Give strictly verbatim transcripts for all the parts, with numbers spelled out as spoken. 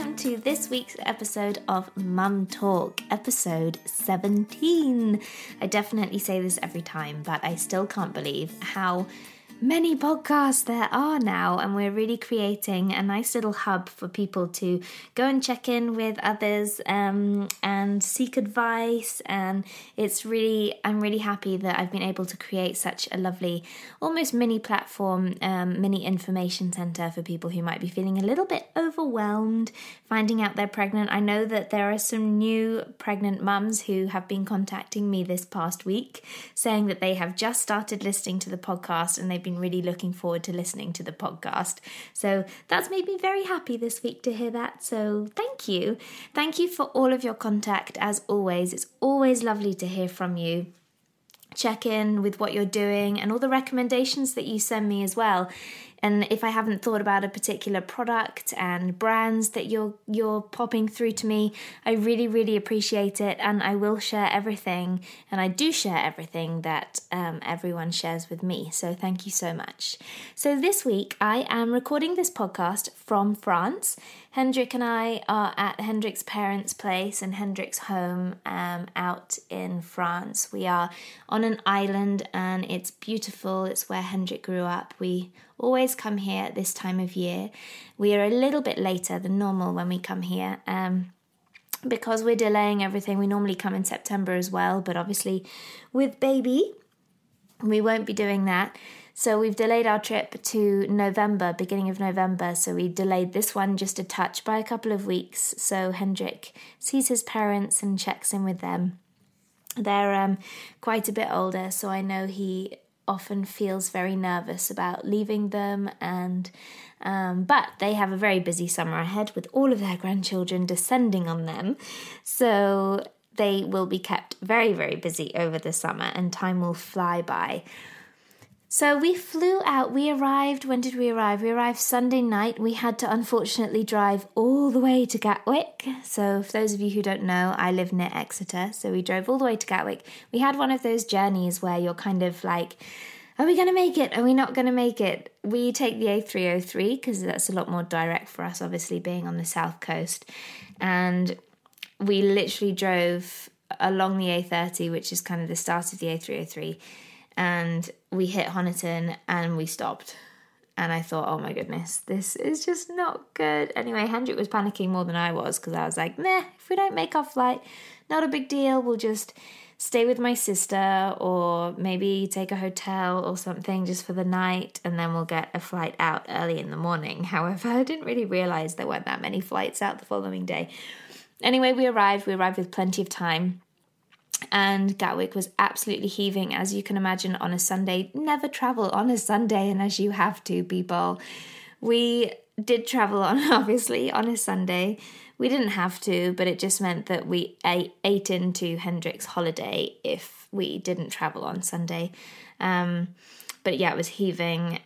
welcome to this week's episode of Mum Talk, episode seventeen. I definitely say this every time, but I still can't believe how many podcasts there are now, and we're really creating a nice little hub for people to go and check in with others um, and seek advice. And it's really, I'm really happy that I've been able to create such a lovely, almost mini platform, um, mini information centre for people who might be feeling a little bit overwhelmed, finding out they're pregnant. I know that there are some new pregnant mums who have been contacting me this past week, saying that they have just started listening to the podcast and they've been really looking forward to listening to the podcast. So that's made me very happy this week to hear that. So thank you. Thank you for all of your contact as always. It's always lovely to hear from you. Check in with what you're doing and all the recommendations that you send me as well. And if I haven't thought about a particular product and brands that you're you're popping through to me, I really, really appreciate it. And I will share everything. And I do share everything that um, everyone shares with me. So thank you so much. So this week, I am recording this podcast from France. Hendrik and I are at Hendrik's parents' place and Hendrik's home um, out in France. We are on an island and it's beautiful. It's where Hendrik grew up. We always come here at this time of year. We are a little bit later than normal when we come here um, because we're delaying everything. We normally come in September as well, but obviously with baby, we won't be doing that. So we've delayed our trip to November, beginning of November. So we delayed this one just a touch by a couple of weeks. So Hendrik sees his parents and checks in with them. They're um, quite a bit older, so I know he often feels very nervous about leaving them, and um, but they have a very busy summer ahead with all of their grandchildren descending on them, so they will be kept very, very busy over the summer and time will fly by. So we flew out, we arrived, when did we arrive? We arrived Sunday night. We had to unfortunately drive all the way to Gatwick. So for those of you who don't know, I live near Exeter, so we drove all the way to Gatwick. We had one of those journeys where you're kind of like, are we going to make it? Are we not going to make it? We take the A three oh three because that's a lot more direct for us, obviously, being on the south coast. And we literally drove along the A thirty, which is kind of the start of the A three oh three. And we hit Honiton and we stopped. And I thought, oh my goodness, this is just not good. Anyway, Hendrik was panicking more than I was because I was like, meh, if we don't make our flight, not a big deal. We'll just stay with my sister or maybe take a hotel or something just for the night. And then we'll get a flight out early in the morning. However, I didn't really realise there weren't that many flights out the following day. Anyway, we arrived. We arrived with plenty of time. And Gatwick was absolutely heaving, as you can imagine, on a Sunday. Never travel on a Sunday unless you have to, people. We did travel on, obviously, on a Sunday. We didn't have to, but it just meant that we ate, ate into Hendrik's holiday if we didn't travel on Sunday. Um, but yeah, it was heaving.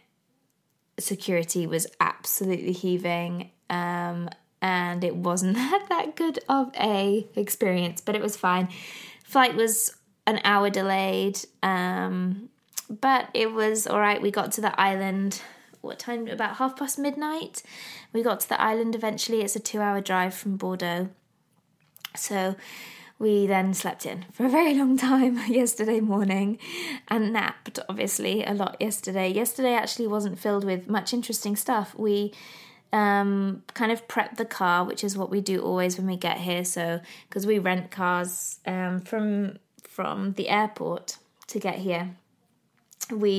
Security was absolutely heaving. Um, and it wasn't that, that good of a experience, but it was fine. Flight was an hour delayed, um, but it was all right. We got to the island, what time? About half past midnight. We got to the island eventually. It's a two-hour drive from Bordeaux. So we then slept in for a very long time yesterday morning and napped, obviously, a lot yesterday. Yesterday actually wasn't filled with much interesting stuff. We Um, kind of prep the car, which is what we do always when we get here. So, because we rent cars um, from from the airport to get here, we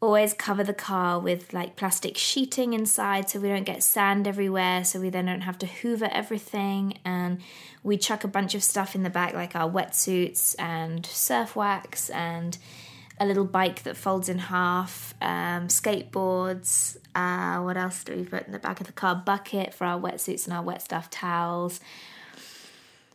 always cover the car with like plastic sheeting inside, so we don't get sand everywhere. So we then don't have to hoover everything, and we chuck a bunch of stuff in the back, like our wetsuits and surf wax and a little bike that folds in half, um, skateboards, uh, what else do we put in the back of the car? Bucket for our wetsuits and our wet stuff towels.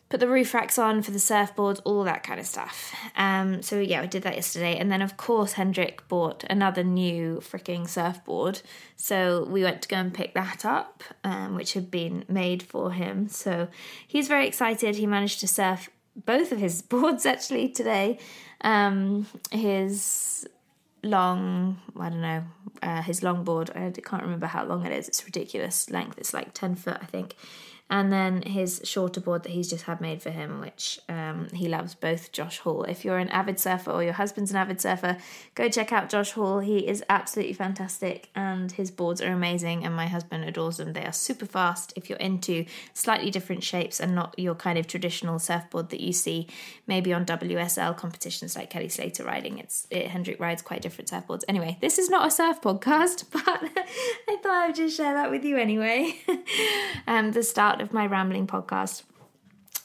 Put the roof racks on for the surfboards, all that kind of stuff. Um, so yeah, we did that yesterday. And then of course, Hendrik bought another new freaking surfboard. So we went to go and pick that up, um, which had been made for him. So he's very excited. He managed to surf both of his boards actually today. Um, his long, I don't know, uh, his longboard. I can't remember how long it is. It's ridiculous length. It's like ten foot, I think. And then his shorter board that he's just had made for him, which um, he loves, both Josh Hall. If you're an avid surfer or your husband's an avid surfer, go check out Josh Hall. He is absolutely fantastic and his boards are amazing and my husband adores them. They are super fast. If you're into slightly different shapes and not your kind of traditional surfboard that you see maybe on W S L competitions like Kelly Slater riding, it's it, Hendrik rides quite different surfboards. Anyway, this is not a surf podcast, but I thought I would just share that with you anyway. um, the start of my rambling podcast.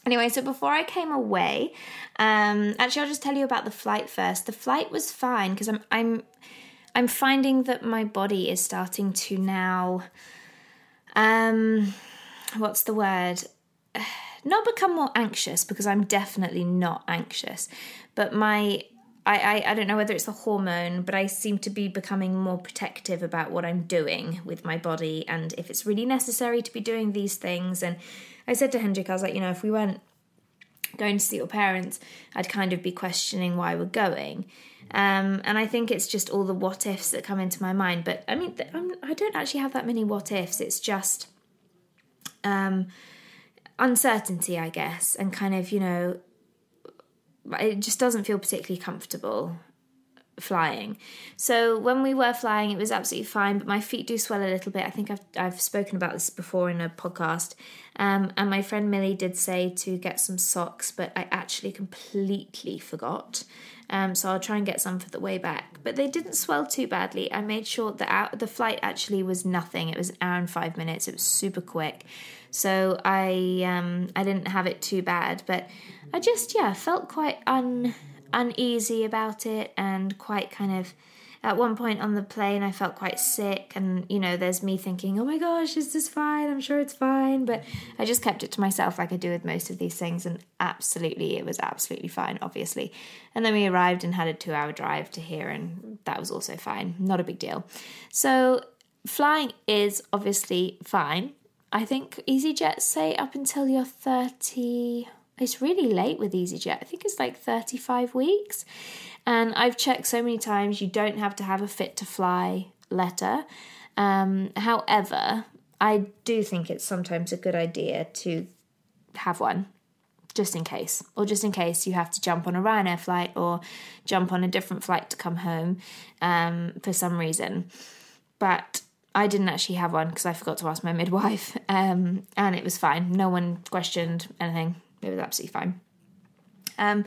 Anyway, so before I came away, um, actually I'll just tell you about the flight first. The flight was fine because I'm I'm I'm finding that my body is starting to now, um, what's the word? Not become more anxious, because I'm definitely not anxious, but my I, I, I don't know whether it's a hormone, but I seem to be becoming more protective about what I'm doing with my body and if it's really necessary to be doing these things. And I said to Hendrik, I was like, you know, if we weren't going to see your parents, I'd kind of be questioning why we're going. Um, and I think it's just all the what ifs that come into my mind. But I mean, I don't actually have that many what ifs. It's just um, uncertainty, I guess, and kind of, you know, it just doesn't feel particularly comfortable flying. So when we were flying, it was absolutely fine, but my feet do swell a little bit. I think I've I've spoken about this before in a podcast. Um, and my friend Millie did say to get some socks, but I actually completely forgot. Um, so I'll try and get some for the way back. But they didn't swell too badly. I made sure that out, the flight actually was nothing. It was an hour and five minutes. It was super quick. So I um, I didn't have it too bad, but I just, yeah, felt quite un uneasy about it and quite kind of, at one point on the plane, I felt quite sick and, you know, there's me thinking, oh my gosh, is this fine? I'm sure it's fine. But I just kept it to myself like I do with most of these things, and absolutely, it was absolutely fine, obviously. And then we arrived and had a two-hour drive to here, and that was also fine. Not a big deal. So flying is obviously fine. I think EasyJet say up until you're thirty. It's really late with EasyJet. I think it's like thirty-five weeks. And I've checked so many times, you don't have to have a fit to fly letter. Um, however, I do think it's sometimes a good idea to have one, just in case. Or just in case you have to jump on a Ryanair flight or jump on a different flight to come home um, for some reason. But I didn't actually have one because I forgot to ask my midwife, um, and it was fine. No one questioned anything. It was absolutely fine. Um,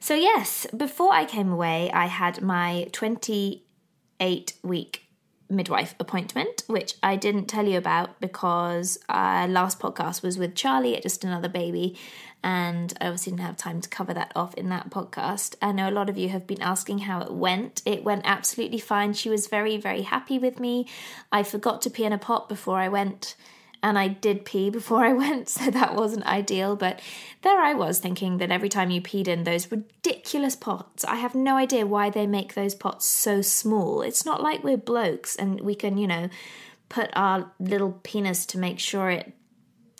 so yes, before I came away, I had my twenty-eight week midwife appointment, which I didn't tell you about because our last podcast was with Charlie at Just Another Baby, and I obviously didn't have time to cover that off in that podcast. I know a lot of you have been asking how it went. It went absolutely fine. She was very, very happy with me. I forgot to pee in a pot before I went, and I did pee before I went, so that wasn't ideal. But there I was thinking that every time you peed in those ridiculous pots, I have no idea why they make those pots so small. It's not like we're blokes and we can, you know, put our little penis to make sure it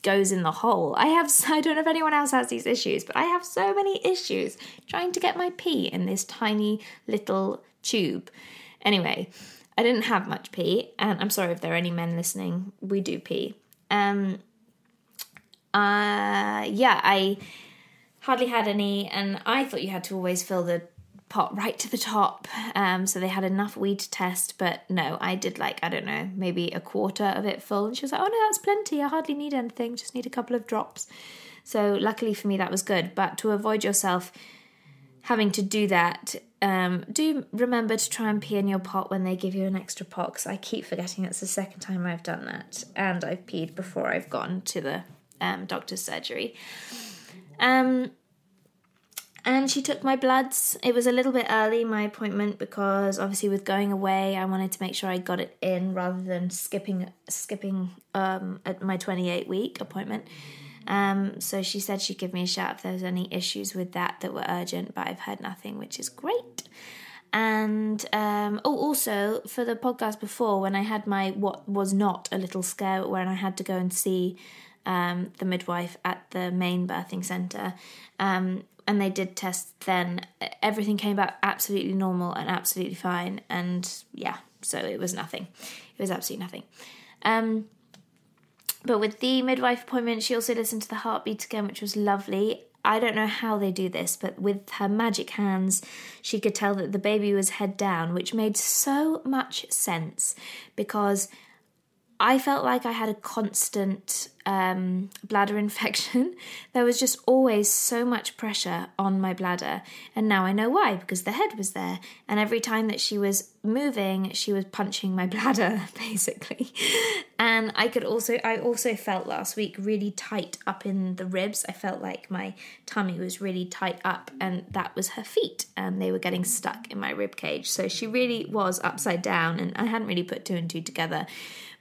goes in the hole. I have, I don't know if anyone else has these issues, but I have so many issues trying to get my pee in this tiny little tube. Anyway, I didn't have much pee, and I'm sorry if there are any men listening, we do pee. Um, uh, yeah, I hardly had any, and I thought you had to always fill the pot right to the top, um, so they had enough weed to test, but no, I did like, I don't know, maybe a quarter of it full, and she was like, oh no, that's plenty, I hardly need anything, just need a couple of drops. So luckily for me that was good, but to avoid yourself having to do that, um, do remember to try and pee in your pot when they give you an extra pot, because I keep forgetting it's the second time I've done that, and I've peed before I've gone to the um, doctor's surgery. Um... And she took my bloods. It was a little bit early, my appointment, because obviously with going away, I wanted to make sure I got it in rather than skipping skipping um, at my twenty-eight week appointment. Um, so she said she'd give me a shout if there was any issues with that that were urgent, but I've heard nothing, which is great. And um, oh, also, for the podcast before, when I had my what was not a little scare, when I had to go and see um, the midwife at the main birthing centre, um, and they did tests then. Everything came back absolutely normal and absolutely fine, and yeah, so it was nothing. It was absolutely nothing. Um, but with the midwife appointment, she also listened to the heartbeat again, which was lovely. I don't know how they do this, but with her magic hands, she could tell that the baby was head down, which made so much sense because I felt like I had a constant um, bladder infection. There was just always so much pressure on my bladder. And now I know why, because the head was there. And every time that she was moving, she was punching my bladder, basically. And I could also, I also felt last week really tight up in the ribs. I felt like my tummy was really tight up, and that was her feet. And they were getting stuck in my rib cage. So she really was upside down, and I hadn't really put two and two together.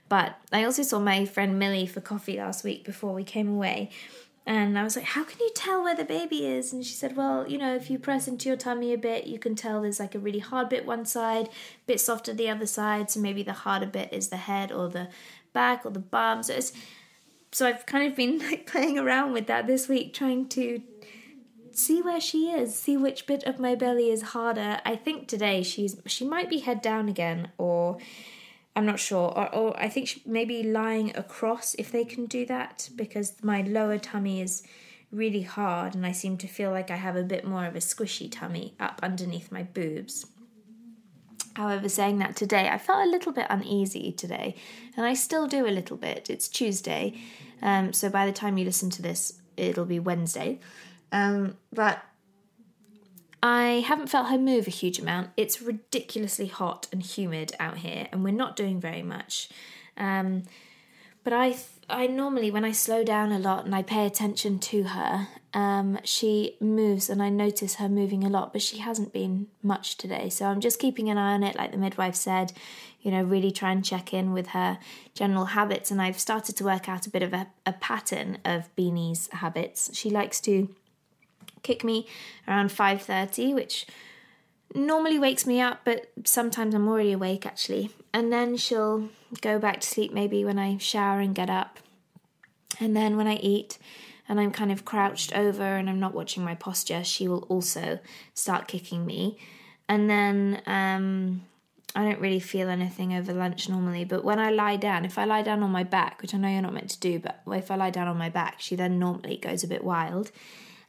But I also saw my friend Millie for coffee last week before we came away. And I was like, how can you tell where the baby is? And she said, well, you know, if you press into your tummy a bit, you can tell there's like a really hard bit one side, a bit softer the other side. So maybe the harder bit is the head or the back or the bum. So, it's, so I've kind of been like playing around with that this week, trying to see where she is, see which bit of my belly is harder. I think today she's she might be head down again, or I'm not sure, or, or I think she may be lying across if they can do that, because my lower tummy is really hard and I seem to feel like I have a bit more of a squishy tummy up underneath my boobs. However, saying that, today I felt a little bit uneasy today, and I still do a little bit. It's Tuesday, um, so by the time you listen to this, it'll be Wednesday. Um, but I haven't felt her move a huge amount. It's ridiculously hot and humid out here, and we're not doing very much. Um, but I th- I normally, when I slow down a lot and I pay attention to her, um, she moves, and I notice her moving a lot, but she hasn't been much today. So I'm just keeping an eye on it, like the midwife said, you know, really try and check in with her general habits. And I've started to work out a bit of a, a pattern of Beanie's habits. She likes to kick me around five thirty, which normally wakes me up, but sometimes I'm already awake actually. And then she'll go back to sleep maybe when I shower and get up. And then when I eat and I'm kind of crouched over and I'm not watching my posture, she will also start kicking me. And then um, I don't really feel anything over lunch normally, but when I lie down, if I lie down on my back, which I know you're not meant to do, but if I lie down on my back, she then normally goes a bit wild.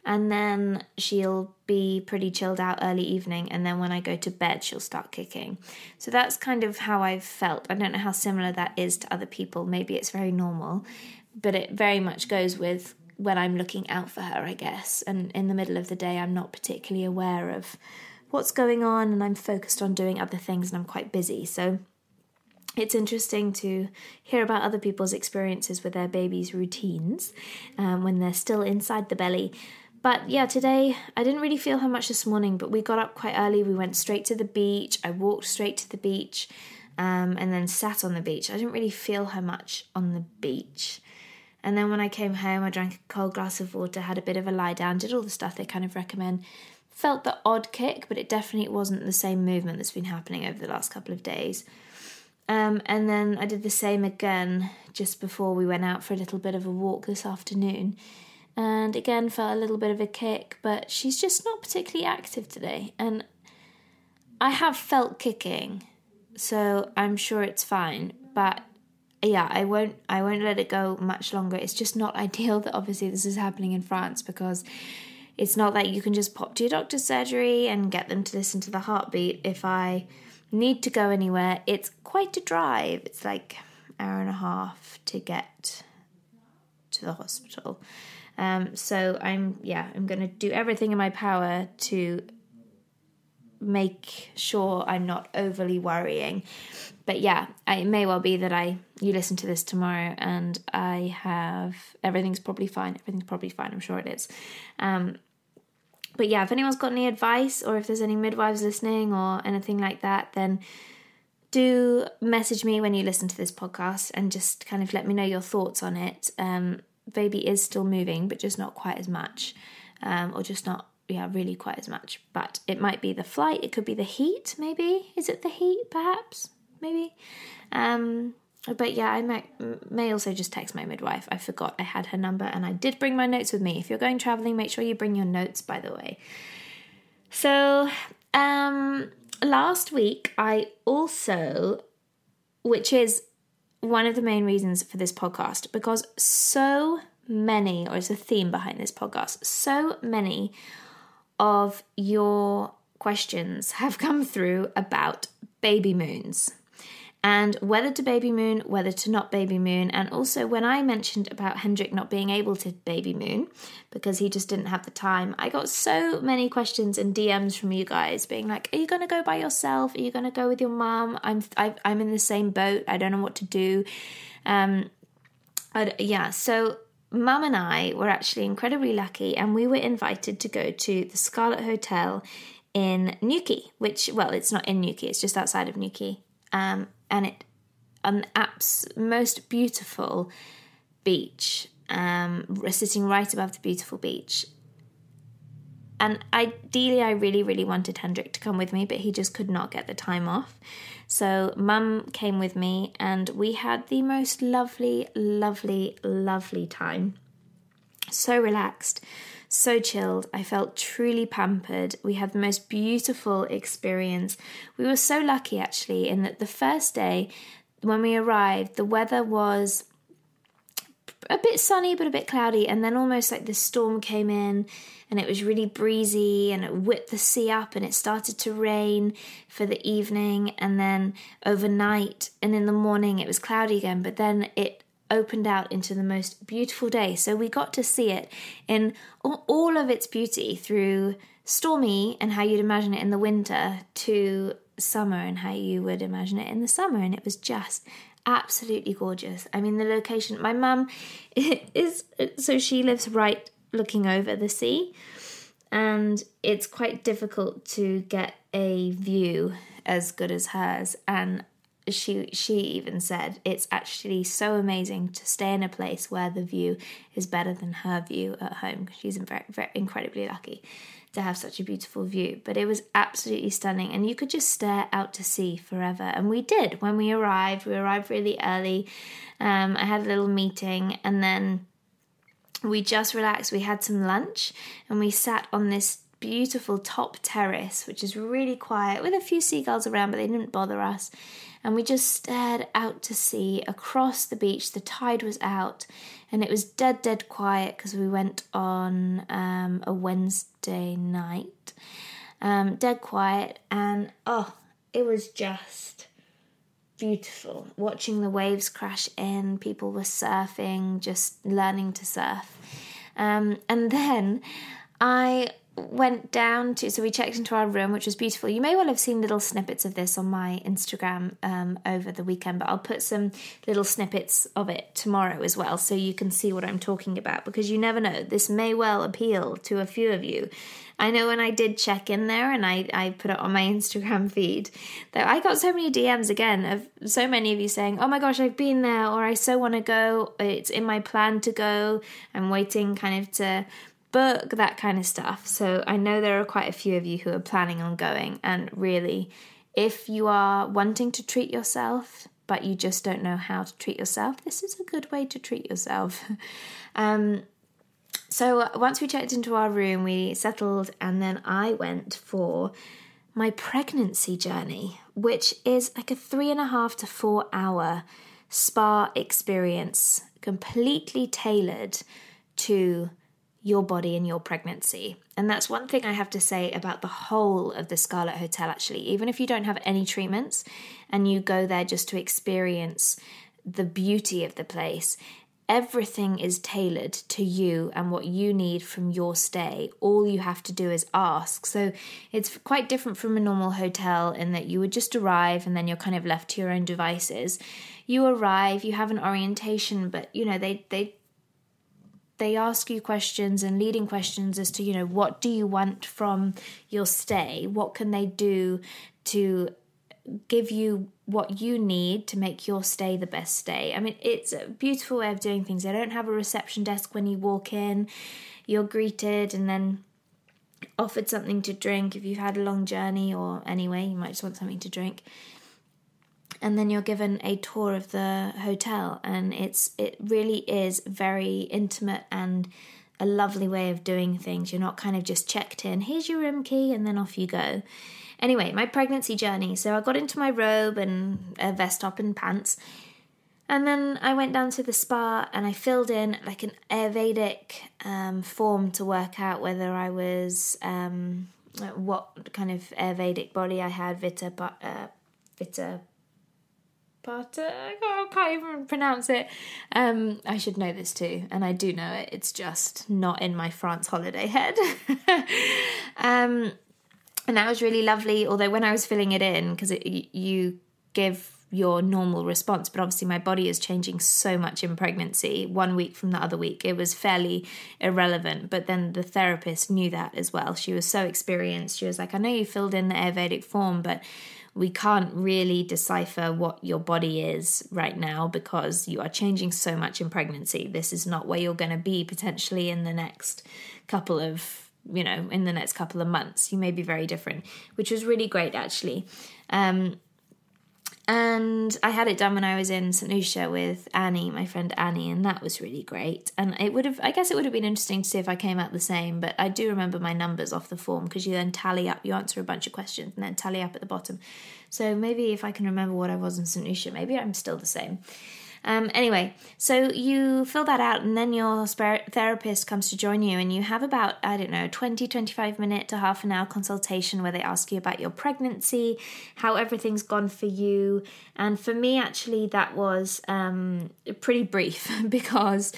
And then she'll be pretty chilled out early evening. And then when I go to bed, she'll start kicking. So that's kind of how I've felt. I don't know how similar that is to other people. Maybe it's very normal. But it very much goes with when I'm looking out for her, I guess. And in the middle of the day, I'm not particularly aware of what's going on. And I'm focused on doing other things, and I'm quite busy. So it's interesting to hear about other people's experiences with their babies' routines um, when they're still inside the belly. But yeah, today, I didn't really feel her much this morning, but we got up quite early. We went straight to the beach. I walked straight to the beach um, and then sat on the beach. I didn't really feel her much on the beach. And then when I came home, I drank a cold glass of water, had a bit of a lie down, did all the stuff they kind of recommend. Felt the odd kick, but it definitely wasn't the same movement that's been happening over the last couple of days. Um, and then I did the same again just before we went out for a little bit of a walk this afternoon. And again, felt a little bit of a kick, but she's just not particularly active today. And I have felt kicking, so I'm sure it's fine. But yeah, I won't I won't let it go much longer. It's just not ideal that obviously this is happening in France, because it's not like you can just pop to your doctor's surgery and get them to listen to the heartbeat. If I need to go anywhere, it's quite a drive. It's like an hour and a half to get to the hospital. Um, so I'm, yeah, I'm going to do everything in my power to make sure I'm not overly worrying. But yeah, it may well be that I, you listen to this tomorrow and I have, everything's probably fine. Everything's probably fine. I'm sure it is. Um, but yeah, if anyone's got any advice, or if there's any midwives listening or anything like that, then do message me when you listen to this podcast and just kind of let me know your thoughts on it. Um, baby is still moving, but just not quite as much, um, or just not, yeah, really quite as much. But it might be the flight, it could be the heat, maybe. Is it the heat, perhaps? Maybe. Um, But yeah, I may, may also just text my midwife. I forgot I had her number, and I did bring my notes with me. If you're going travelling, make sure you bring your notes, by the way. So um, last week I also, which is one of the main reasons for this podcast, because so many, or it's a theme behind this podcast, so many of your questions have come through about baby moons. And whether to baby moon, whether to not baby moon. And also when I mentioned about Hendrik not being able to baby moon because he just didn't have the time, I got so many questions and D Ms from you guys being like, are you going to go by yourself? Are you going to go with your mum? I'm I, I'm in the same boat. I don't know what to do. Um, I'd, yeah, so mum and I were actually incredibly lucky, and we were invited to go to the Scarlet Hotel in Newquay, which, well, it's not in Newquay, it's just outside of Newquay. Um, and it an abs- most beautiful beach, um, sitting right above the beautiful beach. And ideally, I really, really wanted Hendrik to come with me, but he just could not get the time off. So mum came with me, and we had the most lovely, lovely, lovely time. So relaxed, so chilled. I felt truly pampered. We had the most beautiful experience. We were so lucky, actually, in that the first day when we arrived, the weather was a bit sunny but a bit cloudy, and then almost like this storm came in, and it was really breezy, and it whipped the sea up, and it started to rain for the evening, and then overnight and in the morning it was cloudy again, but then it opened out into the most beautiful day. So we got to see it in all of its beauty, through stormy and how you'd imagine it in the winter to summer and how you would imagine it in the summer. And it was just absolutely gorgeous. I mean, the location, my mum is, so she lives right looking over the sea, and it's quite difficult to get a view as good as hers. And She she even said it's actually so amazing to stay in a place where the view is better than her view at home. She's very, very incredibly lucky to have such a beautiful view. But it was absolutely stunning, and you could just stare out to sea forever. And we did. When we arrived, we arrived really early. Um, I had a little meeting, and then we just relaxed. We had some lunch, and we sat on this beautiful top terrace, which is really quiet, with a few seagulls around, but they didn't bother us. And we just stared out to sea across the beach. The tide was out, and it was dead, dead quiet because we went on um, a Wednesday night. Um, dead quiet, and oh, it was just beautiful. Watching the waves crash in, people were surfing, just learning to surf. Um, and then I went down to, so we checked into our room, which was beautiful. You may well have seen little snippets of this on my Instagram um, over the weekend, but I'll put some little snippets of it tomorrow as well, so you can see what I'm talking about, because you never know, this may well appeal to a few of you. I know when I did check in there, and I, I put it on my Instagram feed, that I got so many D Ms again of so many of you saying, oh my gosh, I've been there, or I so want to go, it's in my plan to go, I'm waiting kind of to book, that kind of stuff. So I know there are quite a few of you who are planning on going, and really, if you are wanting to treat yourself but you just don't know how to treat yourself, this is a good way to treat yourself. um so once we checked into our room, we settled, and then I went for my pregnancy journey, which is like a three and a half to four hour spa experience, completely tailored to your body and your pregnancy. And that's one thing I have to say about the whole of the Scarlet Hotel, actually. Even if you don't have any treatments and you go there just to experience the beauty of the place, everything is tailored to you and what you need from your stay. All you have to do is ask. So it's quite different from a normal hotel in that you would just arrive and then you're kind of left to your own devices. You arrive, you have an orientation, but, you know, they they They ask you questions and leading questions as to, you know, what do you want from your stay? What can they do to give you what you need to make your stay the best stay? I mean, it's a beautiful way of doing things. They don't have a reception desk when you walk in. You're greeted and then offered something to drink if you've had a long journey, or anyway, you might just want something to drink. and then you're given a tour of the hotel, and it's it really is very intimate and a lovely way of doing things. You're not kind of just checked in, here's your room key, and then off you go. Anyway, my pregnancy journey. So I got into my robe and a vest top and pants, and then I went down to the spa and I filled in like an Ayurvedic um, form to work out whether I was, um, what kind of Ayurvedic body I had, Vata, uh, Vata, But uh, I can't even pronounce it. Um, I should know this too, and I do know it. It's just not in my France holiday head. um, and that was really lovely. Although when I was filling it in, because you give your normal response, but obviously my body is changing so much in pregnancy. One week from the other week, it was fairly irrelevant. But then the therapist knew that as well. She was so experienced. She was like, I know you filled in the Ayurvedic form, but we can't really decipher what your body is right now because you are changing so much in pregnancy. This is not where you're going to be potentially in the next couple of, you know, in the next couple of months. You may be very different, which was really great actually. Um, and I had it done when I was in Saint Lucia with Annie, my friend Annie, and that was really great. And it would have, I guess it would have been interesting to see if I came out the same, but I do remember my numbers off the form because you then tally up, you answer a bunch of questions and then tally up at the bottom. So maybe if I can remember what I was in Saint Lucia, maybe I'm still the same. Um, anyway, so you fill that out and then your therapist comes to join you and you have about, I don't know, twenty, twenty-five minute to half an hour consultation where they ask you about your pregnancy, how everything's gone for you. And for me, actually, that was um, pretty brief because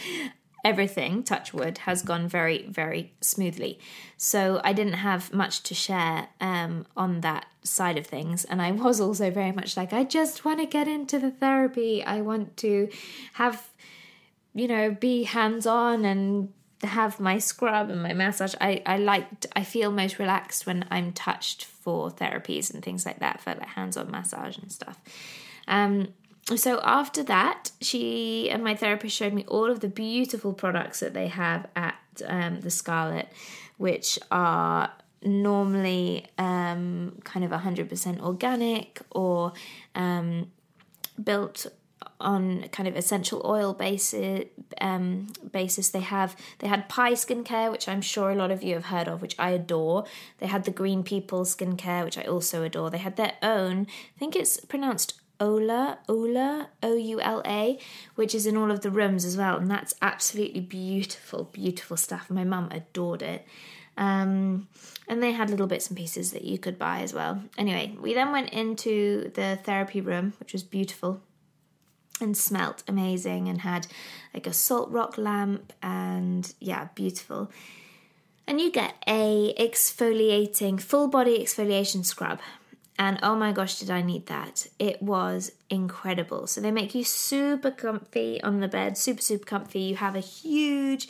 everything, touch wood, has gone very, very smoothly. So I didn't have much to share um, on that side of things. And I was also very much like, I just want to get into the therapy. I want to have, you know, be hands-on and have my scrub and my massage. I, I liked, I feel most relaxed when I'm touched for therapies and things like that, for like hands-on massage and stuff. Um, So after that, she and my therapist showed me all of the beautiful products that they have at um, the Scarlet, which are normally um, kind of one hundred percent organic or um, built on kind of essential oil basis. Um, basis they have they had Pie skincare, which I'm sure a lot of you have heard of, which I adore. They had the Green People skincare, which I also adore. They had their own. I think it's pronounced OULA, OULA, O U L A, which is in all of the rooms as well. And that's absolutely beautiful, beautiful stuff. My mum adored it. Um, and they had little bits and pieces that you could buy as well. Anyway, we then went into the therapy room, which was beautiful and smelt amazing and had like a salt rock lamp and, yeah, beautiful. And you get a exfoliating, full body exfoliation scrub. And oh my gosh, did I need that. It was incredible. So they make you super comfy on the bed, super, super comfy. You have a huge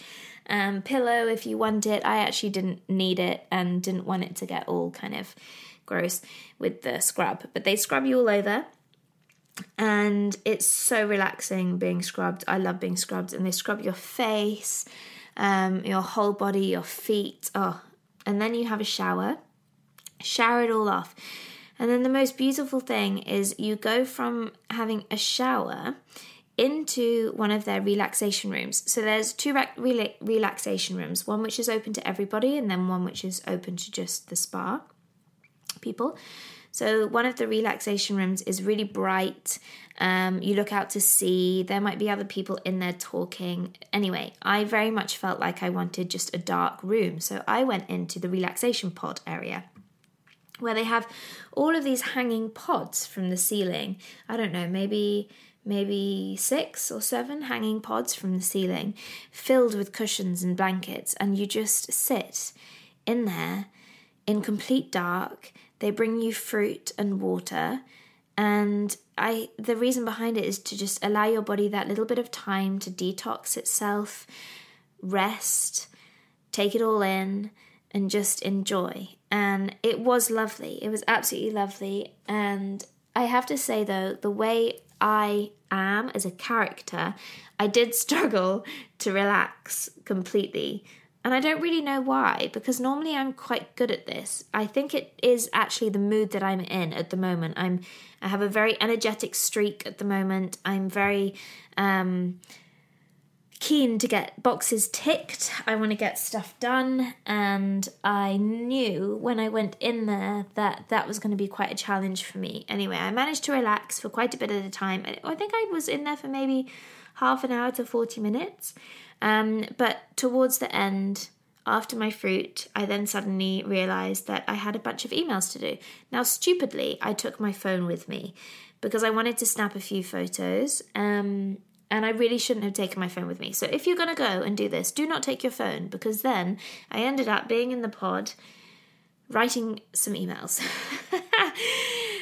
um, pillow if you want it. I actually didn't need it and didn't want it to get all kind of gross with the scrub. But they scrub you all over. And it's so relaxing being scrubbed. I love being scrubbed. And they scrub your face, um, your whole body, your feet. Oh, and then you have a shower. Shower it all off. And then the most beautiful thing is you go from having a shower into one of their relaxation rooms. So there's two re- relaxation rooms, one which is open to everybody and then one which is open to just the spa people. So one of the relaxation rooms is really bright. Um, you look out to sea. There might be other people in there talking. Anyway, I very much felt like I wanted just a dark room. So I went into the relaxation pod area, where they have all of these hanging pods from the ceiling. I don't know, maybe maybe six or seven hanging pods from the ceiling, filled with cushions and blankets, and you just sit in there in complete dark. They bring you fruit and water, and I the reason behind it is to just allow your body that little bit of time to detox itself, rest, take it all in, and just enjoy. And it was lovely. It was absolutely lovely. And I have to say, though, the way I am as a character, I did struggle to relax completely And I don't really know why, because normally I'm quite good at this. I think it is actually the mood that I'm in at the moment. I'm, I have a very energetic streak at the moment. I'm very um, keen to get boxes ticked. I want to get stuff done. And I knew when I went in there that that was going to be quite a challenge for me. Anyway, I managed to relax for quite a bit at a time. I think I was in there for maybe half an hour to forty minutes. Um, but towards the end, after my fruit, I then suddenly realised that I had a bunch of emails to do. Now, stupidly, I took my phone with me because I wanted to snap a few photos, um, and I really shouldn't have taken my phone with me. So if you're going to go and do this, do not take your phone, because then I ended up being in the pod writing some emails,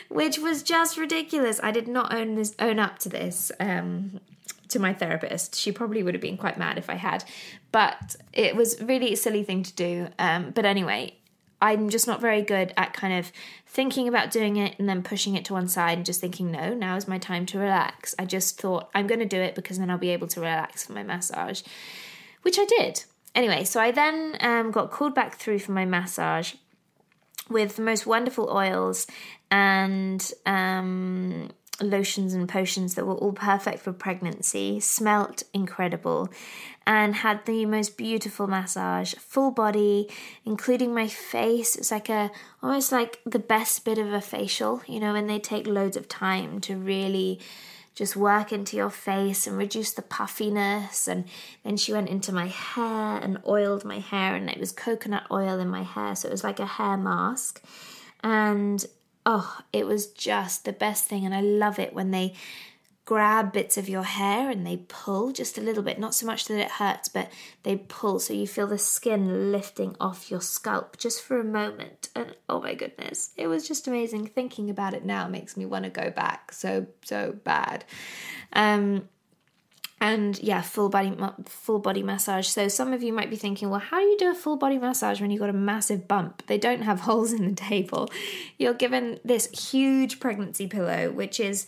which was just ridiculous. I did not own this, own up to this, um... to my therapist. She probably would have been quite mad if I had, but it was really a silly thing to do. Um, but anyway, I'm just not very good at kind of thinking about doing it and then pushing it to one side and just thinking, no, now is my time to relax. I just thought I'm going to do it because then I'll be able to relax for my massage, which I did. Anyway, so I then um, got called back through for my massage with the most wonderful oils and um lotions and potions that were all perfect for pregnancy, smelt incredible, and had the most beautiful massage, full body, including my face. It's like a, almost like the best bit of a facial, you know, and they take loads of time to really just work into your face and reduce the puffiness. And then she went into my hair and oiled my hair, and it was coconut oil in my hair, so it was like a hair mask. And oh, it was just the best thing. And I love it when they grab bits of your hair and they pull just a little bit, not so much that it hurts, but they pull so you feel the skin lifting off your scalp just for a moment. And oh my goodness, it was just amazing. Thinking about it now makes me want to go back so, so bad. Um, and yeah, full body, full body massage. So some of you might be thinking, well, how do you do a full body massage when you've got a massive bump? They don't have holes in the table. You're given this huge pregnancy pillow, which is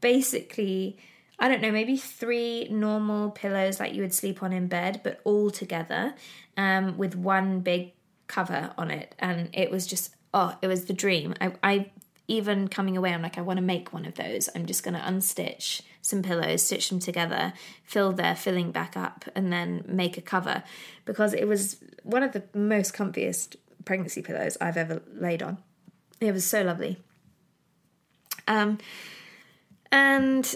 basically, I don't know, maybe three normal pillows like you would sleep on in bed, but all together um, with one big cover on it. And it was just, oh, it was the dream. I, I even coming away, I'm like, I want to make one of those. I'm just going to unstitch some pillows, stitch them together, fill their filling back up, and then make a cover, because it was one of the most comfiest pregnancy pillows I've ever laid on. It was so lovely. Um, and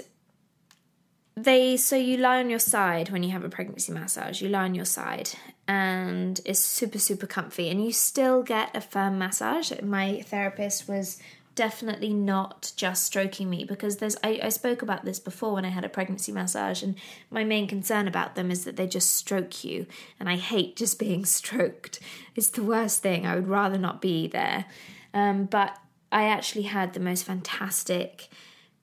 they, so you lie on your side when you have a pregnancy massage, you lie on your side, and it's super, super comfy, and you still get a firm massage. My therapist was definitely not just stroking me, because there's I, I spoke about this before when I had a pregnancy massage, and my main concern about them is that they just stroke you, and I hate just being stroked. It's the worst thing. I would rather not be there. Um, but I actually had the most fantastic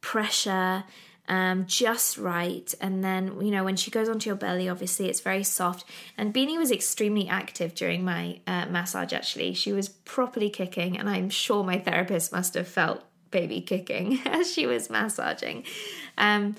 pressure, um, just right. And then, you know, when she goes onto your belly, obviously it's very soft. And Beanie was extremely active during my uh, massage, actually. She was properly kicking, and I'm sure my therapist must have felt baby kicking as she was massaging. Um,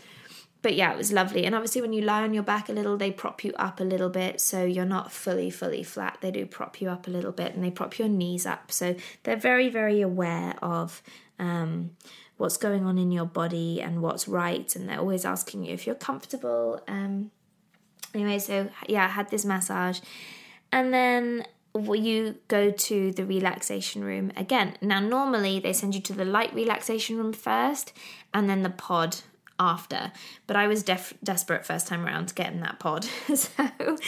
but yeah, it was lovely. And obviously when you lie on your back a little, they prop you up a little bit, so you're not fully, fully flat. They do prop you up a little bit, and they prop your knees up. So they're very, very aware of um, what's going on in your body and what's right. And they're always asking you if you're comfortable. Um, anyway, so yeah, I had this massage. And then you go to the relaxation room again. Now, normally they send you to the light relaxation room first and then the pod after, but I was def- desperate first time around to get in that pod. so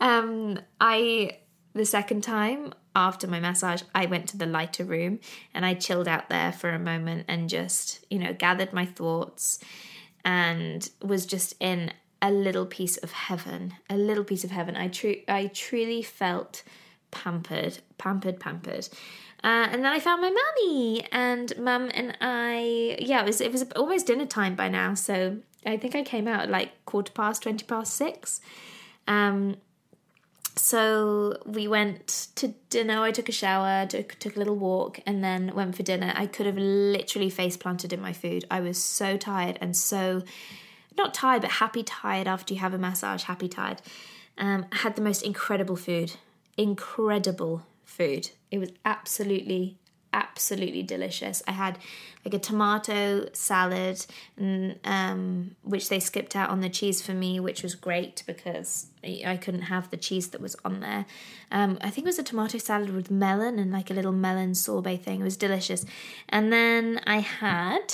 um, I, the second time after my massage, I went to the lighter room, and I chilled out there for a moment and just, you know, gathered my thoughts and was just in a little piece of heaven, a little piece of heaven. I, tr- I truly felt pampered, pampered, pampered. Uh, and then I found my mummy, and mum and I, yeah, it was it was almost dinner time by now, so I think I came out at like quarter past, twenty past six. Um, so we went to dinner. I took a shower, took, took a little walk, and then went for dinner. I could have literally face planted in my food. I was so tired, and so, not tired, but happy tired after you have a massage, happy tired. Um, I had the most incredible food. Incredible food. It was absolutely, absolutely delicious. I had like a tomato salad, and, um, which they skipped out on the cheese for me, which was great because I couldn't have the cheese that was on there. Um, I think it was a tomato salad with melon and like a little melon sorbet thing. It was delicious. And then I had...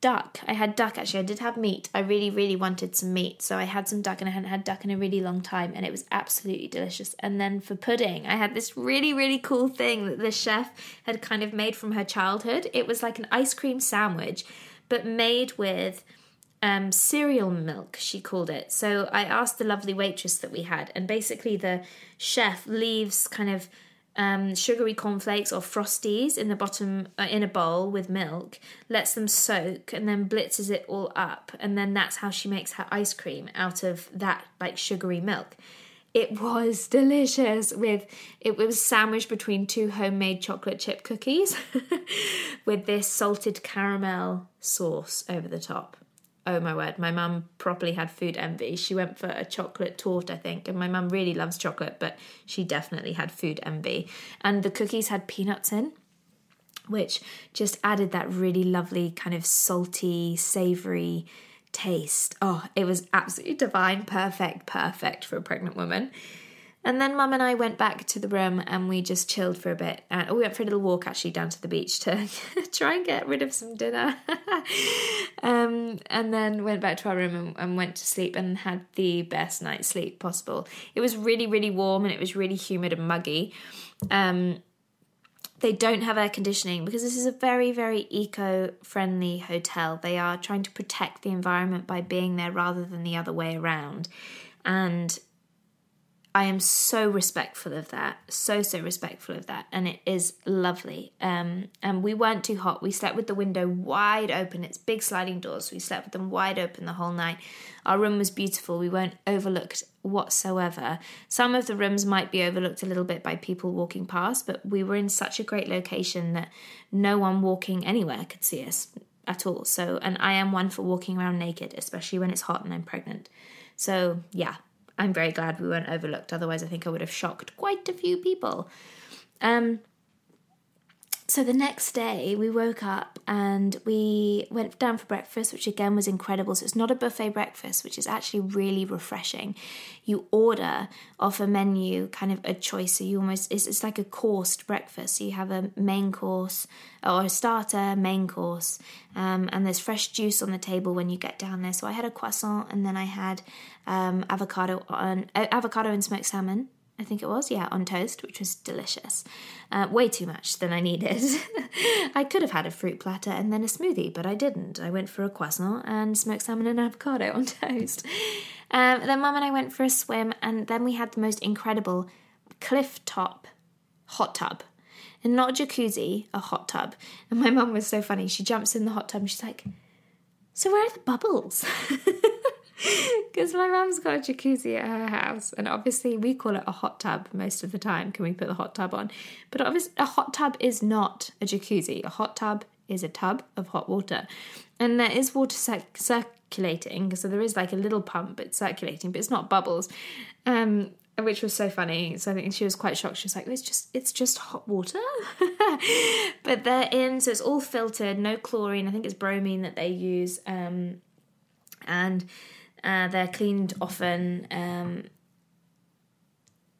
duck. I had duck, actually. I did have meat. I really, really wanted some meat. So I had some duck, and I hadn't had duck in a really long time, and it was absolutely delicious. And then for pudding, I had this really, really cool thing that the chef had kind of made from her childhood. It was like an ice cream sandwich, but made with um, cereal milk, she called it. So I asked the lovely waitress that we had, and basically the chef leaves kind of Um, sugary cornflakes or frosties in the bottom uh, in a bowl with milk, lets them soak, and then blitzes it all up, and then that's how she makes her ice cream out of that like sugary milk. It was delicious. With it was sandwiched between two homemade chocolate chip cookies with this salted caramel sauce over the top. Oh my word, my mum properly had food envy. She went for a chocolate torte, I think, and my mum really loves chocolate, but she definitely had food envy. And the cookies had peanuts in, which just added that really lovely kind of salty, savoury taste. Oh, it was absolutely divine, perfect, perfect for a pregnant woman. And then Mum and I went back to the room and we just chilled for a bit. And we went for a little walk, actually, down to the beach to try and get rid of some dinner. um, and then went back to our room and, and went to sleep and had the best night's sleep possible. It was really, really warm and it was really humid and muggy. Um, they don't have air conditioning because this is a very, very eco-friendly hotel. They are trying to protect the environment by being there rather than the other way around. And I am so respectful of that, so, so respectful of that, and it is lovely. Um, and we weren't too hot. We slept with the window wide open. It's big sliding doors, so we slept with them wide open the whole night. Our room was beautiful. We weren't overlooked whatsoever. Some of the rooms might be overlooked a little bit by people walking past, but we were in such a great location that no one walking anywhere could see us at all. So, and I am one for walking around naked, especially when it's hot and I'm pregnant. So, yeah. I'm very glad we weren't overlooked. Otherwise, I think I would have shocked quite a few people. Um, so the next day, we woke up and we went down for breakfast, which again was incredible. So it's not a buffet breakfast, which is actually really refreshing. You order off a menu, kind of a choice. So you almost it's, it's like a coursed breakfast. So you have a main course or a starter, main course, um, and there's fresh juice on the table when you get down there. So I had a croissant, and then I had. Um, avocado on uh, avocado and smoked salmon, I think it was, yeah, on toast, which was delicious. Uh, way too much than I needed. I could have had a fruit platter and then a smoothie, but I didn't. I went for a croissant and smoked salmon and avocado on toast. Um, then Mum and I went for a swim, and then we had the most incredible cliff top hot tub. And not a jacuzzi, a hot tub. And my mum was so funny. She jumps in the hot tub and she's like, "So where are the bubbles?" Because my mum's got a jacuzzi at her house, and obviously we call it a hot tub most of the time. Can we put the hot tub on? But obviously a hot tub is not a jacuzzi. A hot tub is a tub of hot water, and there is water circ- circulating, so there is like a little pump, it's circulating, but it's not bubbles, um, which was so funny. So I think she was quite shocked. She was like, it's just it's just hot water. But they're in, so it's all filtered, no chlorine. I think it's bromine that they use, um, and... Uh, they're cleaned often, um,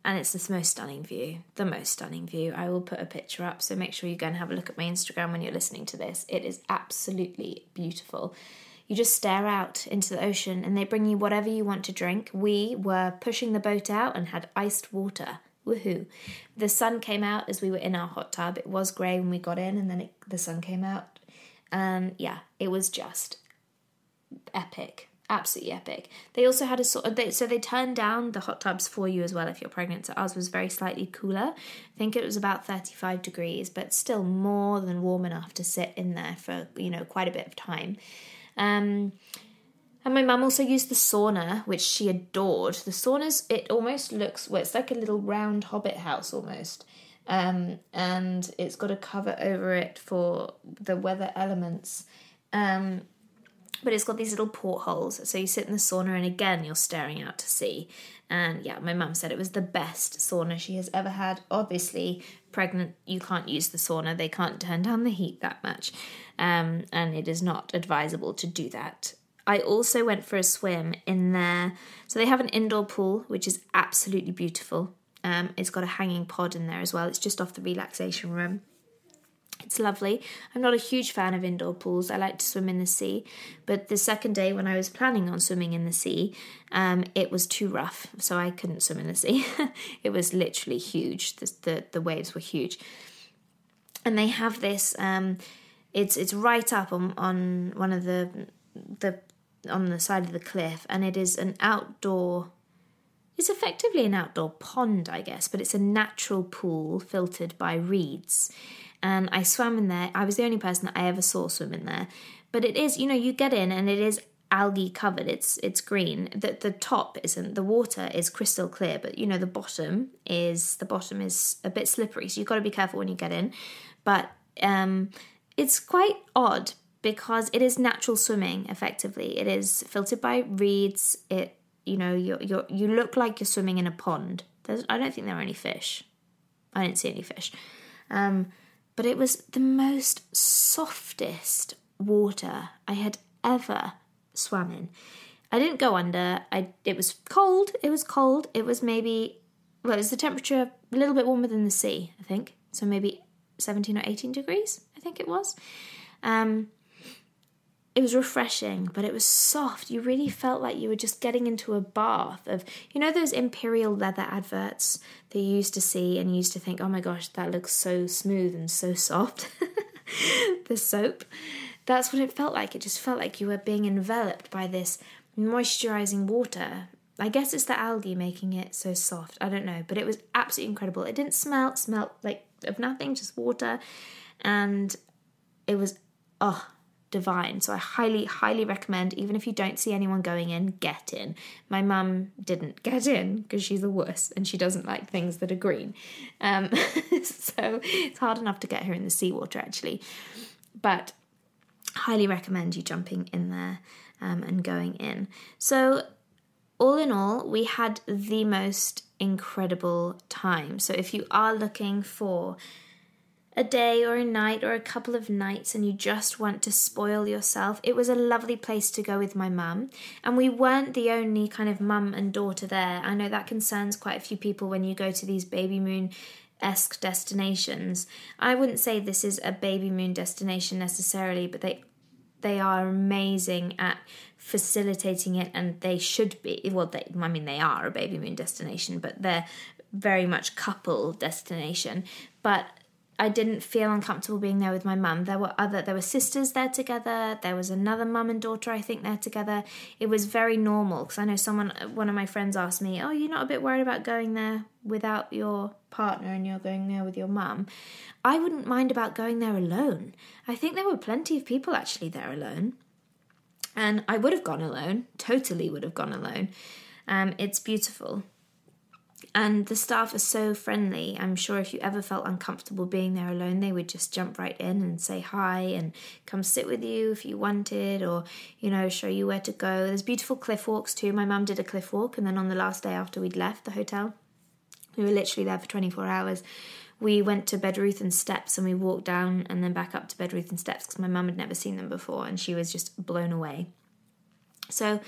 and it's the most stunning view, the most stunning view. I will put a picture up, so make sure you go and have a look at my Instagram when you're listening to this. It is absolutely beautiful. You just stare out into the ocean, and they bring you whatever you want to drink. We were pushing the boat out and had iced water. Woohoo. The sun came out as we were in our hot tub. It was grey when we got in, and then it, the sun came out. Um, yeah, it was just epic. Absolutely epic. They also had a sort of, they, so they turned down the hot tubs for you as well if you're pregnant. So ours was very slightly cooler. I think it was about thirty-five degrees, but still more than warm enough to sit in there for, you know, quite a bit of time. Um, and my mum also used the sauna, which she adored. The saunas, it almost looks, well, it's like a little round hobbit house almost. Um, and it's got a cover over it for the weather elements. Um But it's got these little portholes, so you sit in the sauna and again you're staring out to sea. And yeah, my mum said it was the best sauna she has ever had. Obviously, pregnant, you can't use the sauna. They can't turn down the heat that much. Um, and it is not advisable to do that. I also went for a swim in there. So they have an indoor pool, which is absolutely beautiful. Um, it's got a hanging pod in there as well. It's just off the relaxation room. It's lovely. I'm not a huge fan of indoor pools. I like to swim in the sea. But the second day when I was planning on swimming in the sea, um, it was too rough. So I couldn't swim in the sea. It was literally huge. The, the, the waves were huge. And they have this, um, it's it's right up on, on one of the, the, on the side of the cliff. And it is an outdoor, it's effectively an outdoor pond, I guess. But it's a natural pool filtered by reeds. And I swam in there. I was the only person that I ever saw swim in there. But it is, you know, you get in and it is algae covered. It's it's green. The, the top isn't. The water is crystal clear. But, you know, the bottom is the bottom is a bit slippery. So you've got to be careful when you get in. But um, it's quite odd because it is natural swimming, effectively. It is filtered by reeds. It, you know, you're, you're, you look like you're swimming in a pond. There's, I don't think there are any fish. I didn't see any fish. Um... But it was the most softest water I had ever swam in. I didn't go under. I It was cold. It was cold. It was maybe, well, it was the temperature a little bit warmer than the sea, I think. So maybe seventeen or eighteen degrees, I think it was. Um, it was refreshing, but it was soft. You really felt like you were just getting into a bath of, you know, those imperial leather adverts that you used to see and you used to think, oh my gosh, that looks so smooth and so soft. The soap. That's what it felt like. It just felt like you were being enveloped by this moisturizing water. I guess it's the algae making it so soft. I don't know, but it was absolutely incredible. It didn't smell, it smelled like of nothing, just water. And it was, oh, divine. So I highly, highly recommend, even if you don't see anyone going in, get in. My mum didn't get in because she's the worst and she doesn't like things that are green. Um, so it's hard enough to get her in the seawater actually. But highly recommend you jumping in there um, and going in. So all in all, we had the most incredible time. So if you are looking for a day or a night or a couple of nights and you just want to spoil yourself, it was a lovely place to go with my mum. And we weren't the only kind of mum and daughter there. I know that concerns quite a few people when you go to these baby moon-esque destinations. I wouldn't say this is a baby moon destination necessarily, but they they are amazing at facilitating it, and they should be. Well, they, I mean, they are a baby moon destination, but they're very much couple destination. But I didn't feel uncomfortable being there with my mum. There were other, there were sisters there together. There was another mum and daughter, I think, there together. It was very normal because I know someone, one of my friends asked me, oh, you're not a bit worried about going there without your partner and you're going there with your mum? I wouldn't mind about going there alone. I think there were plenty of people actually there alone. And I would have gone alone, totally would have gone alone. Um, it's beautiful. And the staff are so friendly. I'm sure if you ever felt uncomfortable being there alone, they would just jump right in and say hi and come sit with you if you wanted, or, you know, show you where to go. There's beautiful cliff walks too. My mum did a cliff walk, and then on the last day after we'd left the hotel, we were literally there for twenty-four hours. We went to Bedruthan Steps and we walked down and then back up to Bedruthan Steps because my mum had never seen them before and she was just blown away. So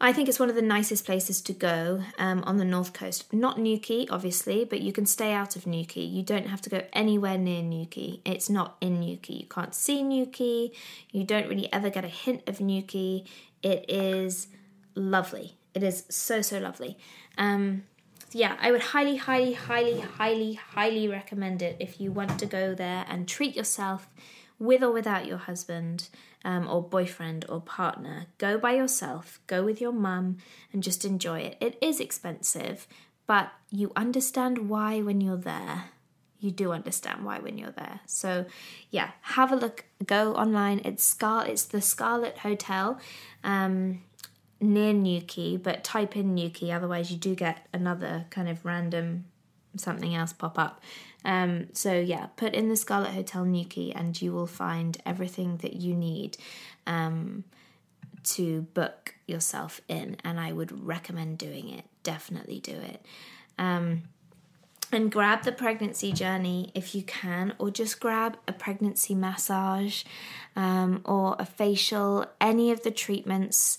I think it's one of the nicest places to go um, on the north coast. Not Newquay, obviously, but you can stay out of Newquay. You don't have to go anywhere near Newquay. It's not in Newquay. You can't see Newquay. You don't really ever get a hint of Newquay. It is lovely. It is so, so lovely. Um, yeah, I would highly, highly, highly, highly, highly recommend it if you want to go there and treat yourself with or without your husband um, or boyfriend or partner. Go by yourself, go with your mum and just enjoy it. It is expensive, but you understand why when you're there. You do understand why when you're there. So yeah, have a look, go online. It's Scar- It's the Scarlet Hotel um, near Newquay, but type in Newquay, otherwise you do get another kind of random something else pop up. Um, so yeah, put in the Scarlet Hotel Newquay and you will find everything that you need. Um, to book yourself in, and I would recommend doing it. Definitely do it. Um, and grab the pregnancy journey if you can, or just grab a pregnancy massage um, or a facial, any of the treatments.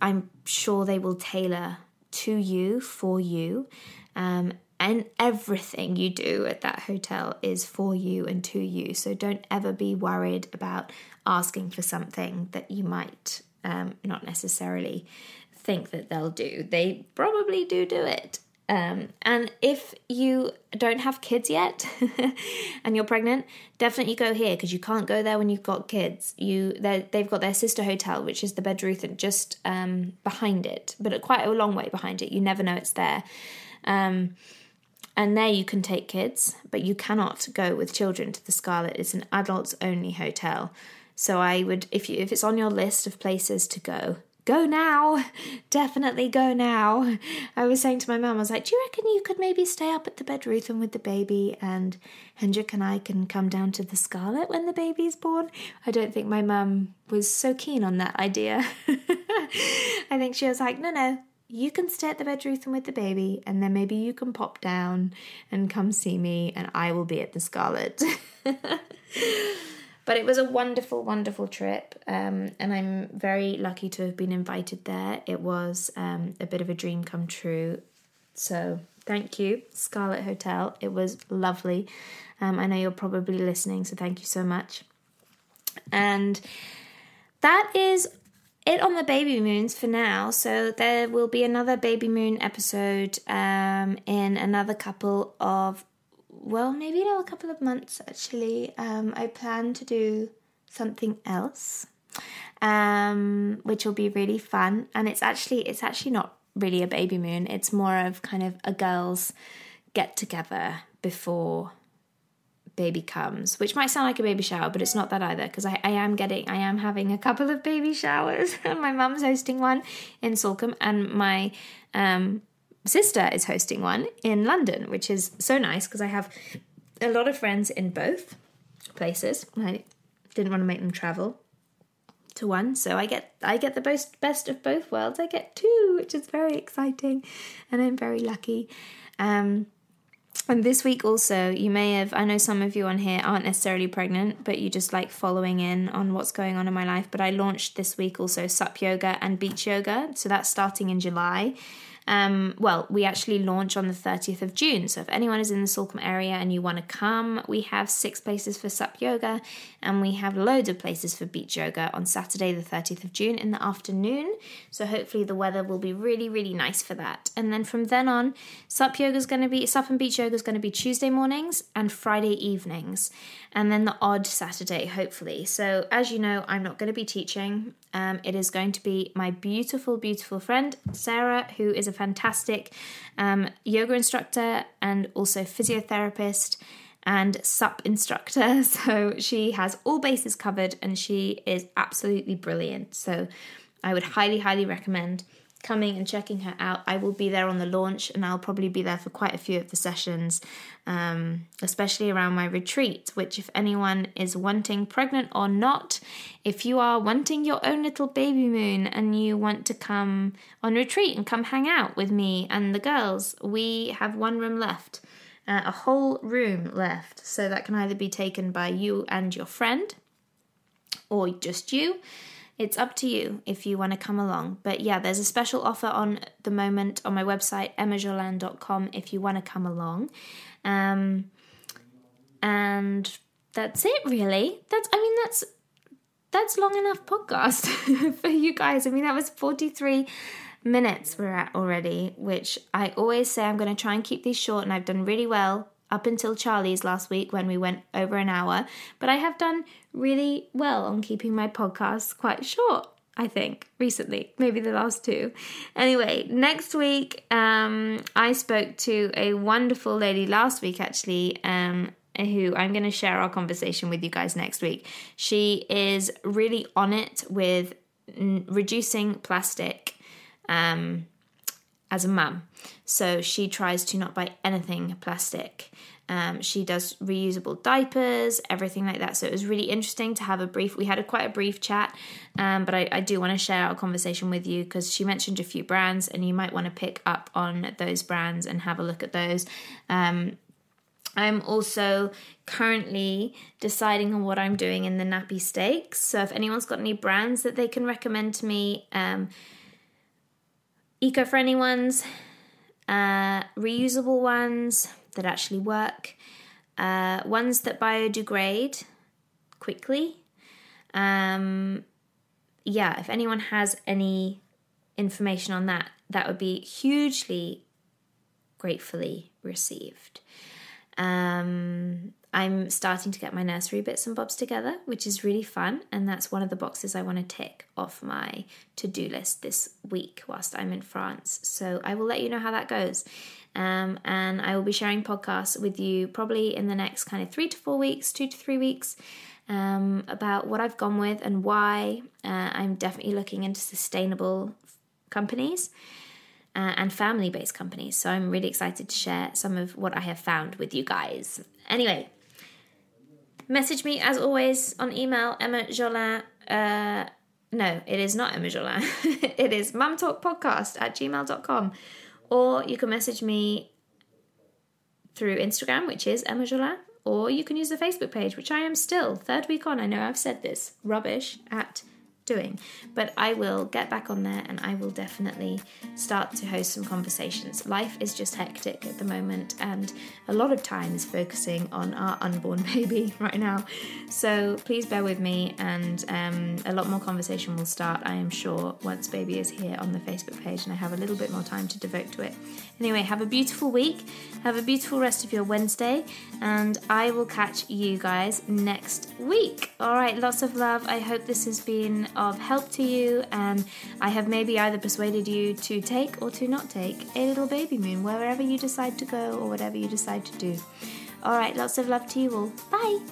I'm sure they will tailor to you, for you. Um, and everything you do at that hotel is for you and to you. So don't ever be worried about asking for something that you might um, not necessarily think that they'll do. They probably do do it. Um, and if you don't have kids yet and you're pregnant, definitely go here, because you can't go there when you've got kids. You They've got their sister hotel, which is the Bedruthan, just um, behind it, but quite a long way behind it. You never know it's there. Um, and there you can take kids, but you cannot go with children to the Scarlet. It's an adults-only hotel. So I would, if you if it's on your list of places to go, go now, definitely go now. I was saying to my mum, I was like, do you reckon you could maybe stay up at the Bedruthan with the baby, and Hendrik and I can come down to the Scarlet when the baby's born? I don't think my mum was so keen on that idea. I think she was like, no, no, you can stay at the Bedruthan with the baby, and then maybe you can pop down and come see me, and I will be at the Scarlet. But it was a wonderful, wonderful trip, um, and I'm very lucky to have been invited there. It was um, a bit of a dream come true, so thank you, Scarlet Hotel. It was lovely. Um, I know you're probably listening, so thank you so much. And that is it on the baby moons for now, so there will be another baby moon episode um, in another couple of Well, maybe in a couple of months, actually. Um, I plan to do something else, um, which will be really fun. And it's actually it's actually not really a baby moon. It's more of kind of a girls' get-together before baby comes, which might sound like a baby shower, but it's not that either, because I, I am getting, I am having a couple of baby showers. My mum's hosting one in Salcombe, and my... Um, sister is hosting one in London, which is so nice because I have a lot of friends in both places. I didn't want to make them travel to one, so I get I get the best best of both worlds. I get two, which is very exciting, and I'm very lucky. Um, and this week also, you may have, I know some of you on here aren't necessarily pregnant, but you just like following in on what's going on in my life. But I launched this week also sup yoga and beach yoga, so that's starting in July. Um, well, we actually launch on the thirtieth of June. So if anyone is in the Salcombe area and you want to come, we have six places for sup yoga, and we have loads of places for beach yoga on Saturday, the thirtieth of June in the afternoon. So hopefully the weather will be really, really nice for that. And then from then on, sup yoga is going to be, sup and beach yoga is going to be Tuesday mornings and Friday evenings, and then the odd Saturday, hopefully. So as you know, I'm not going to be teaching. Um, it is going to be my beautiful, beautiful friend, Sarah, who is a fantastic um, yoga instructor and also physiotherapist and sup instructor. So she has all bases covered, and she is absolutely brilliant. So I would highly, highly recommend coming and checking her out. I will be there on the launch, and I'll probably be there for quite a few of the sessions, um, especially around my retreat, which if anyone is wanting, pregnant or not, if you are wanting your own little baby moon and you want to come on retreat and come hang out with me and the girls, we have one room left, uh, a whole room left. So that can either be taken by you and your friend or just you. It's up to you if you want to come along. But yeah, there's a special offer on the moment on my website, emma jolan dot com, if you want to come along. Um, and that's it, really. That's, I mean, that's that's long enough podcast for you guys. I mean, that was forty-three minutes we're at already, which I always say I'm going to try and keep these short, and I've done really well up until Charlie's last week when we went over an hour. But I have done really well on keeping my podcasts quite short, I think, recently. Maybe the last two. Anyway, next week, um, I spoke to a wonderful lady last week, actually, um, who I'm going to share our conversation with you guys next week. She is really on it with n- reducing plastic um, as a mum. So she tries to not buy anything plastic Um, she does reusable diapers, everything like that. So it was really interesting to have a brief, we had a quite a brief chat, um, but I, I do want to share our conversation with you because she mentioned a few brands and you might want to pick up on those brands and have a look at those. Um, I'm also currently deciding on what I'm doing in the nappy stakes. So if anyone's got any brands that they can recommend to me, um, eco-friendly ones, uh, reusable ones, that actually work, uh, ones that biodegrade quickly. Um, yeah, if anyone has any information on that, that would be hugely gratefully received. Um, I'm starting to get my nursery bits and bobs together, which is really fun, and that's one of the boxes I want to tick off my to-do list this week whilst I'm in France. So I will let you know how that goes. Um, and I will be sharing podcasts with you probably in the next kind of three to four weeks, two to three weeks, um, about what I've gone with and why. Uh, I'm definitely looking into sustainable companies uh, and family-based companies. So I'm really excited to share some of what I have found with you guys. Anyway, message me as always on email, Emma Jolin. Uh, no, it is not Emma Jolin. It is mum talk podcast at gmail dot com. Or you can message me through Instagram, which is Emma Jolin, or you can use the Facebook page, which I am still, third week on, I know I've said this, rubbish at doing. But I will get back on there and I will definitely start to host some conversations. Life is just hectic at the moment and a lot of time is focusing on our unborn baby right now. So please bear with me and um, a lot more conversation will start, I am sure, once baby is here on the Facebook page and I have a little bit more time to devote to it. Anyway, have a beautiful week, have a beautiful rest of your Wednesday, and I will catch you guys next week. All right, lots of love. I hope this has been of help to you, and I have maybe either persuaded you to take or to not take a little baby moon wherever you decide to go or whatever you decide to do. All right, lots of love to you all. Bye.